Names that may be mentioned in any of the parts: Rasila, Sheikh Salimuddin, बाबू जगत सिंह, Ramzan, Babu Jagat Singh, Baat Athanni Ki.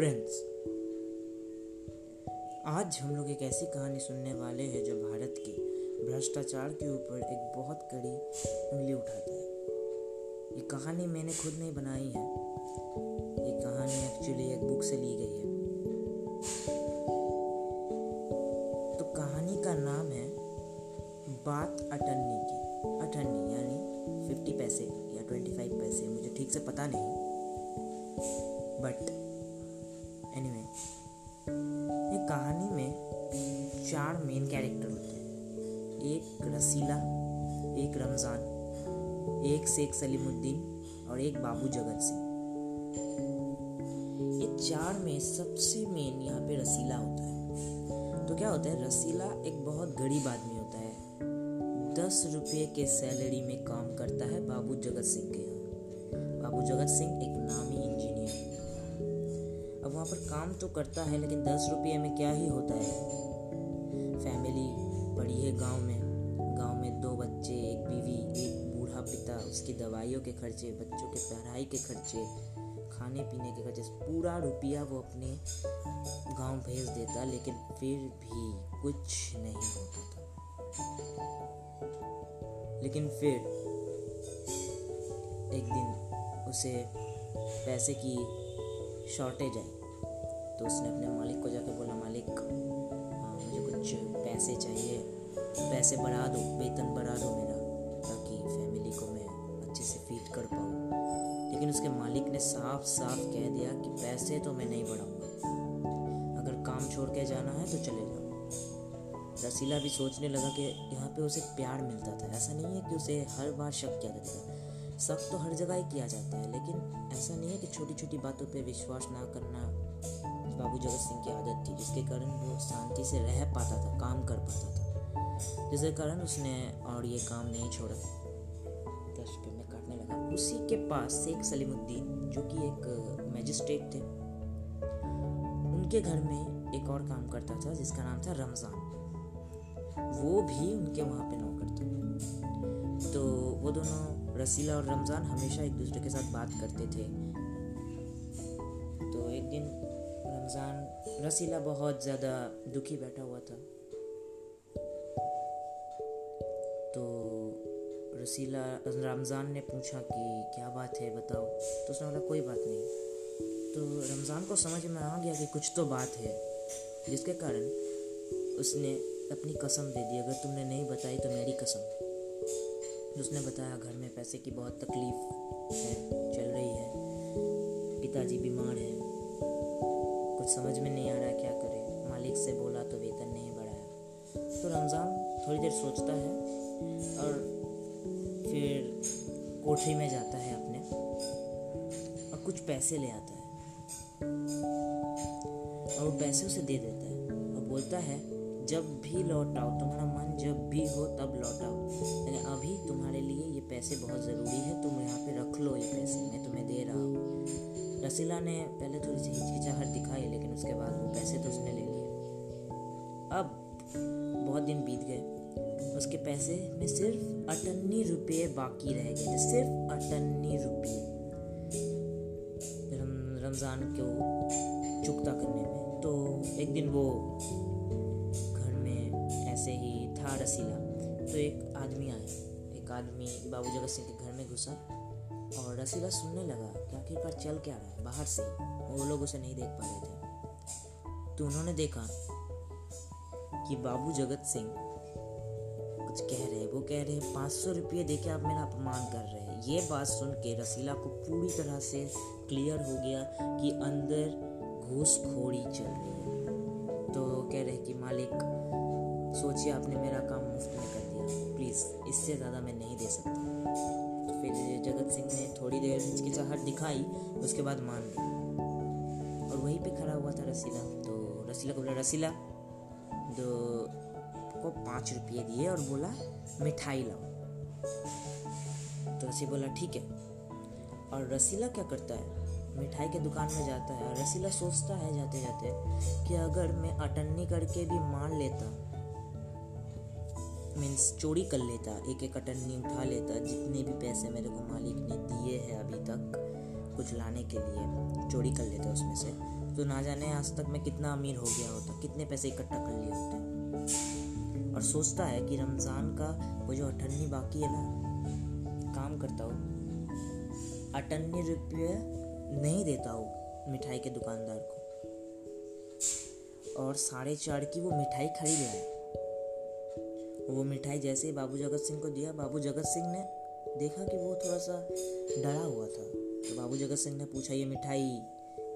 Friends, आज हम लोग एक ऐसी कहानी सुनने वाले हैं जो भारत के भ्रष्टाचार के ऊपर एक बहुत कड़ी उंगली उठाता है। ये कहानी मैंने खुद नहीं बनाई है, ये कहानी एक्चुअली एक बुक से ली गई है। तो कहानी का नाम है बात अठन्नी की। अठन्नी यानी 50 पैसे या 25 पैसे, मुझे ठीक से पता नहीं। बट एनीवे, ये कहानी में 4 मेन कैरेक्टर होते हैं। एक रसीला, एक रमज़ान, एक शेख सलीमुद्दीन और एक बाबू जगत सिंह। ये 4 में सबसे मेन यहाँ पे रसीला होता है। तो क्या होता है, रसीला एक बहुत गरीब आदमी होता है, 10 रुपये के सैलरी में काम करता है बाबू जगत सिंह के यहाँ। बाबू जगत सिंह एक नामी इंजीनियर है। अब वहाँ पर काम तो करता है, लेकिन 10 रुपये में क्या ही होता है। फैमिली बड़ी है गांव में 2 बच्चे, एक बीवी, एक बूढ़ा पिता। उसकी दवाइयों के खर्चे, बच्चों के पढ़ाई के खर्चे, खाने पीने के खर्चे, पूरा रुपया वो अपने गांव भेज देता, लेकिन फिर भी कुछ नहीं होता था। लेकिन फिर एक दिन उसे पैसे की शॉर्टेज आई, तो उसने अपने मालिक को जाकर बोला, मालिक मुझे कुछ पैसे चाहिए, पैसे बढ़ा दो, वेतन बढ़ा दो मेरा, ताकि फैमिली को मैं अच्छे से फीड कर पाऊँ। लेकिन उसके मालिक ने साफ साफ कह दिया कि पैसे तो मैं नहीं बढ़ाऊँगा, अगर काम छोड़ के जाना है तो चले जाओ। रसीला भी सोचने लगा कि यहाँ पे उसे प्यार मिलता था, ऐसा नहीं है कि उसे हर बार शक किया जाता था। सब तो हर जगह ही किया जाता है, लेकिन ऐसा नहीं है कि छोटी छोटी बातों पे विश्वास ना करना बाबू जगत सिंह की आदत थी, जिसके कारण वो शांति से रह पाता था, काम कर पाता था, जिसके कारण उसने और ये काम नहीं छोड़ा। 10 रुपये में काटने लगा। उसी के पास शेख सलीमुद्दीन, जो कि एक मैजिस्ट्रेट थे, उनके घर में एक और काम करता था जिसका नाम था रमज़ान। वो भी उनके वहाँ पर नौकर था। तो वो दोनों, रसीला और रमज़ान, हमेशा एक दूसरे के साथ बात करते थे। तो एक दिन रसीला बहुत ज़्यादा दुखी बैठा हुआ था, तो रमज़ान ने पूछा कि क्या बात है बताओ। तो उसने बोला कोई बात नहीं। तो रमज़ान को समझ में आ गया कि कुछ तो बात है, जिसके कारण उसने अपनी कसम दे दी, अगर तुमने नहीं बताई तो मेरी कसम। उसने बताया घर में पैसे की बहुत तकलीफ है, चल रही है, पिताजी बीमार है, कुछ समझ में नहीं आ रहा क्या करें, मालिक से बोला तो वेतन नहीं बढ़ाया। तो रमज़ान थोड़ी देर सोचता है और फिर कोठरी में जाता है अपने और कुछ पैसे ले आता है और वो पैसे उसे दे देता है और बोलता है जब भी लौट आओ, तुम्हारा मन जब भी हो तब लौट आओ, लेकिन अभी तुम्हारे लिए ये पैसे बहुत ज़रूरी है, तुम यहाँ पे रख लो, ये पैसे मैं तुम्हें दे रहा हूँ। रसीला ने पहले थोड़ी सी हिचकिचाहट दिखाई, लेकिन उसके बाद वो पैसे तो उसने ले लिए। अब बहुत दिन बीत गए, उसके पैसे में सिर्फ 58 रुपये बाकी रह गए, सिर्फ 58 रुपये रमज़ान को चुकता करने में। तो एक दिन वो से ही था रसीला, तो एक आदमी आया, एक आदमी बाबू जगत सिंह के घर में घुसा और रसीला सुनने लगा कि आखिरकार चल क्या रहा है। बाहर से वो लोग उसे नहीं देख पा रहे थे, तो उन्होंने देखा कि बाबू जगत सिंह कुछ कह रहे, वो कह रहे हैं 500 रुपये दे के आप मेरा अपमान कर रहे हैं। ये बात सुन के रसीला को पूरी तरह से क्लियर हो गया कि अंदर घूसखोरी चल रही है। तो कह रहे कि मालिक सोचिए आपने मेरा काम मुफ्त में कर दिया, प्लीज़ इससे ज़्यादा मैं नहीं दे सकता। तो फिर जगत सिंह ने थोड़ी देर हिचकिचाहट दिखाई, उसके बाद मान गया और वहीं पे खड़ा हुआ था रसीला। तो रसीला को बोला, रसीला दो को 5 रुपये दिए और बोला मिठाई लाओ। तो रसीला बोला ठीक है, और रसीला क्या करता है, मिठाई के दुकान में जाता है। और रसीला सोचता है जाते जाते कि अगर मैं अठन्नी करके भी मान लेता, मीन्स चोरी कर लेता, एक अठन्नी उठा लेता, जितने भी पैसे मेरे को मालिक ने दिए हैं अभी तक कुछ लाने के लिए, चोरी कर लेता उसमें से, तो ना जाने आज तक मैं कितना अमीर हो गया होता, कितने पैसे इकट्ठा कर लिए होते। और सोचता है कि रमज़ान का वो जो अठन्नी बाकी है ना, काम करता हूँ, 98 रुपये नहीं देता हूँ मिठाई के दुकानदार को, और 4.5 की वो मिठाई खरीद लाए। वो मिठाई जैसे ही बाबू जगत सिंह को दिया, बाबू जगत सिंह ने देखा कि वो थोड़ा सा डरा हुआ था, तो बाबू जगत सिंह ने पूछा, ये मिठाई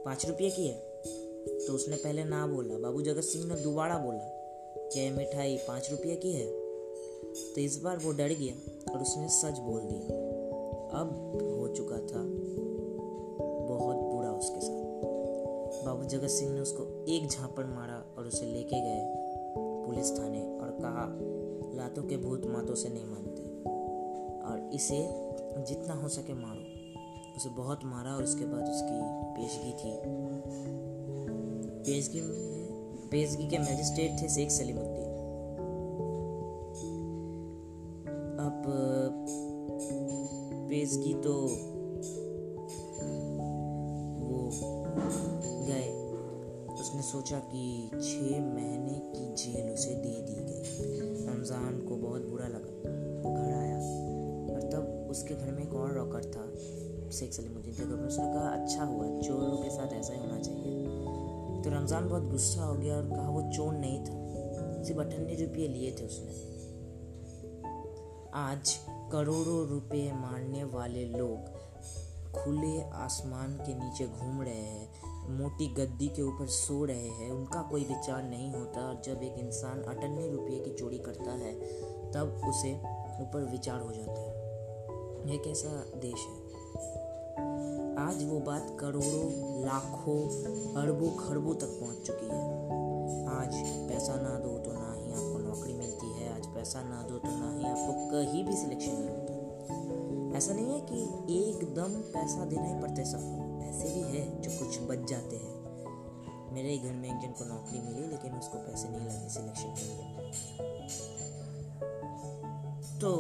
5 रुपये की है? तो उसने पहले ना बोला, बाबू जगत सिंह ने दोबारा बोला, क्या ये मिठाई 5 रुपये की है? तो इस बार वो डर गया और उसने सच बोल दिया। अब हो चुका था बहुत बुरा उसके साथ। बाबू जगत सिंह ने उसको एक झापड़ मारा और उसे लेके गए पुलिस थाने और कहा, लातों के भूत मातों से नहीं मानते, और इसे जितना हो सके मारो। उसे बहुत मारा और उसके बाद उसकी पेशगी थी। पेशगी के मजिस्ट्रेट थे शेख सलीमुद्दीन। अब पेशगी तो सोचा कि 6 महीने की जेल उसे दे दी गई। रमज़ान को बहुत बुरा लगा, वो घर आया और तब उसके घर में एक और रॉकर था शेख सलीमुद्दीन के घर में। उसने कहा, अच्छा हुआ, चोरों के साथ ऐसा ही होना चाहिए। तो रमज़ान बहुत गुस्सा हो गया और कहा, वो चोर नहीं था, सिर्फ 98 रुपये लिए थे उसने। आज करोड़ों रुपये मारने वाले लोग खुले आसमान के नीचे घूम रहे हैं, मोटी गद्दी के ऊपर सो रहे हैं, उनका कोई विचार नहीं होता। और जब एक इंसान 98 रुपये की चोरी करता है तब उसे ऊपर विचार हो जाता है। यह कैसा देश है? आज वो बात करोड़ों, लाखों, अरबों, खरबों तक पहुंच चुकी है। आज पैसा ना दो तो ना ही आपको नौकरी मिलती है, आज पैसा ना दो तो ना ही आपको कहीं भी सिलेक्शन मिलता। ऐसा नहीं है कि एकदम पैसा देना ही पड़ता है सबको, ऐसे भी है जो कुछ बच जाते हैं। मेरे ही घर में एक जन को नौकरी मिली, लेकिन उसको पैसे नहीं लगे सिलेक्शन के लिए। तो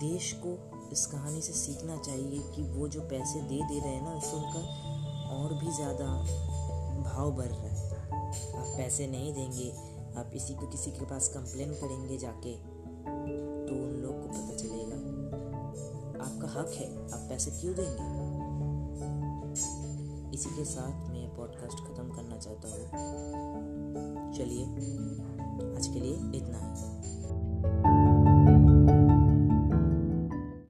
देश को इस कहानी से सीखना चाहिए कि वो जो पैसे दे रहे हैं ना, उससे उनका और भी ज़्यादा भाव बढ़ रहा है। आप पैसे नहीं देंगे, आप इसी को किसी के पास कंप्लेन करेंगे जाके, तो उन लोग को पता चलेगा। आपका हक है, आप पैसे क्यों देंगे? इसी के साथ मैं ये पॉडकास्ट ख़त्म करना चाहता हूँ। चलिए आज के लिए इतना ही।